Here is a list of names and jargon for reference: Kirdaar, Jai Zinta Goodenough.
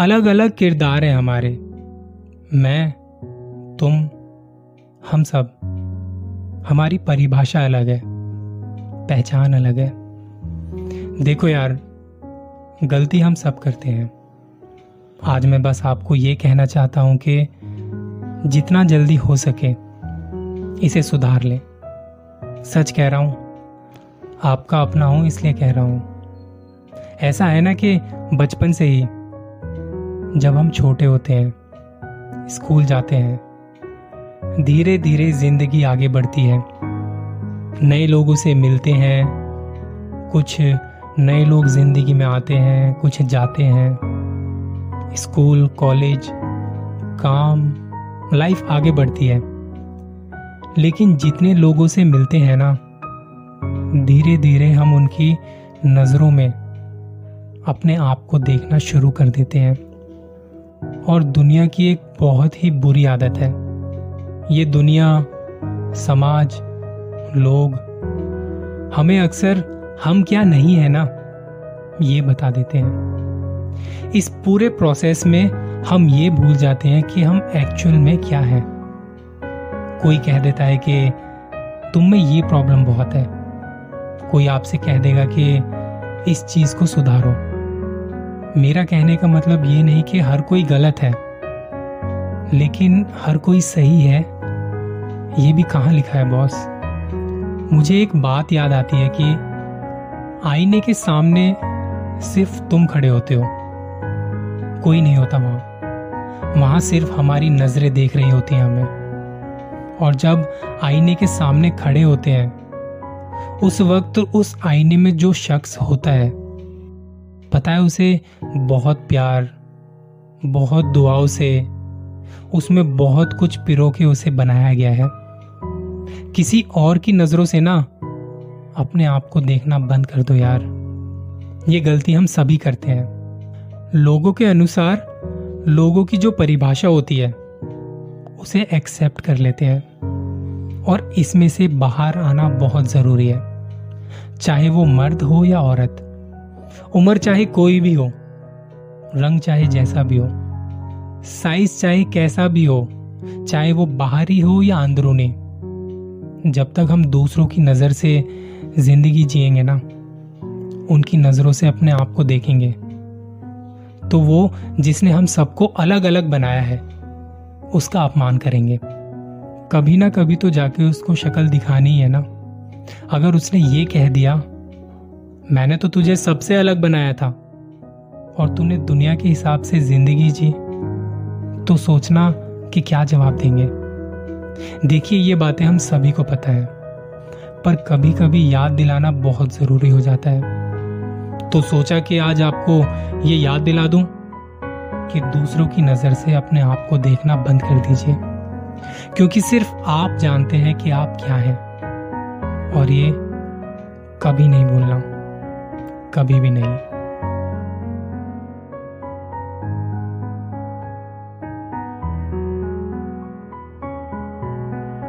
अलग अलग किरदार हैं हमारे, मैं, तुम, हम सब। हमारी परिभाषा अलग है, पहचान अलग है। देखो यार, गलती हम सब करते हैं। आज मैं बस आपको ये कहना चाहता हूँ कि जितना जल्दी हो सके इसे सुधार लें। सच कह रहा हूँ, आपका अपना हूँ इसलिए कह रहा हूँ। ऐसा है ना कि बचपन से ही जब हम छोटे होते हैं, स्कूल जाते हैं, धीरे धीरे जिंदगी आगे बढ़ती है। नए लोगों से मिलते हैं, कुछ नए लोग जिंदगी में आते हैं, कुछ जाते हैं। स्कूल, कॉलेज, काम, लाइफ आगे बढ़ती है। लेकिन जितने लोगों से मिलते हैं ना, धीरे धीरे हम उनकी नज़रों में अपने आप को देखना शुरू कर देते हैं। और दुनिया की एक बहुत ही बुरी आदत है। ये दुनिया, समाज, लोग हमें अक्सर हम क्या नहीं है ना, ये बता देते हैं। इस पूरे प्रोसेस में हम ये भूल जाते हैं कि हम एक्चुअल में क्या हैं। कोई कह देता है कि तुम में ये प्रॉब्लम बहुत है, कोई आपसे कह देगा कि इस चीज़ को सुधारो। मेरा कहने का मतलब ये नहीं कि हर कोई गलत है, लेकिन हर कोई सही है ये भी कहाँ लिखा है बॉस। मुझे एक बात याद आती है कि आईने के सामने सिर्फ तुम खड़े होते हो, कोई नहीं होता वहाँ। वहाँ सिर्फ हमारी नज़रें देख रही होती हैं हमें। और जब आईने के सामने खड़े होते हैं, उस वक्त उस आईने में जो शख्स होता है, पता है, उसे बहुत प्यार, बहुत दुआओं से, उसमें बहुत कुछ पिरो के उसे बनाया गया है। किसी और की नज़रों से ना अपने आप को देखना बंद कर दो यार। ये गलती हम सभी करते हैं। लोगों के अनुसार, लोगों की जो परिभाषा होती है उसे एक्सेप्ट कर लेते हैं, और इसमें से बाहर आना बहुत ज़रूरी है। चाहे वो मर्द हो या औरत, उम्र चाहे कोई भी हो, रंग चाहे जैसा भी हो, साइज चाहे कैसा भी हो, चाहे वो बाहरी हो या अंदरूनी। जब तक हम दूसरों की नज़र से जिंदगी जिएंगे ना, उनकी नज़रों से अपने आप को देखेंगे, तो वो जिसने हम सबको अलग अलग बनाया है उसका अपमान करेंगे। कभी ना कभी तो जाके उसको शक्ल दिखानी है ना। अगर उसने ये कह दिया, मैंने तो तुझे सबसे अलग बनाया था और तूने दुनिया के हिसाब से जिंदगी जी, तो सोचना कि क्या जवाब देंगे। देखिए, ये बातें हम सभी को पता है, पर कभी कभी याद दिलाना बहुत ज़रूरी हो जाता है। तो सोचा कि आज आपको ये याद दिला दूं कि दूसरों की नज़र से अपने आप को देखना बंद कर दीजिए, क्योंकि सिर्फ आप जानते हैं कि आप क्या हैं। और ये कभी नहीं भूलना, कभी भी नहीं।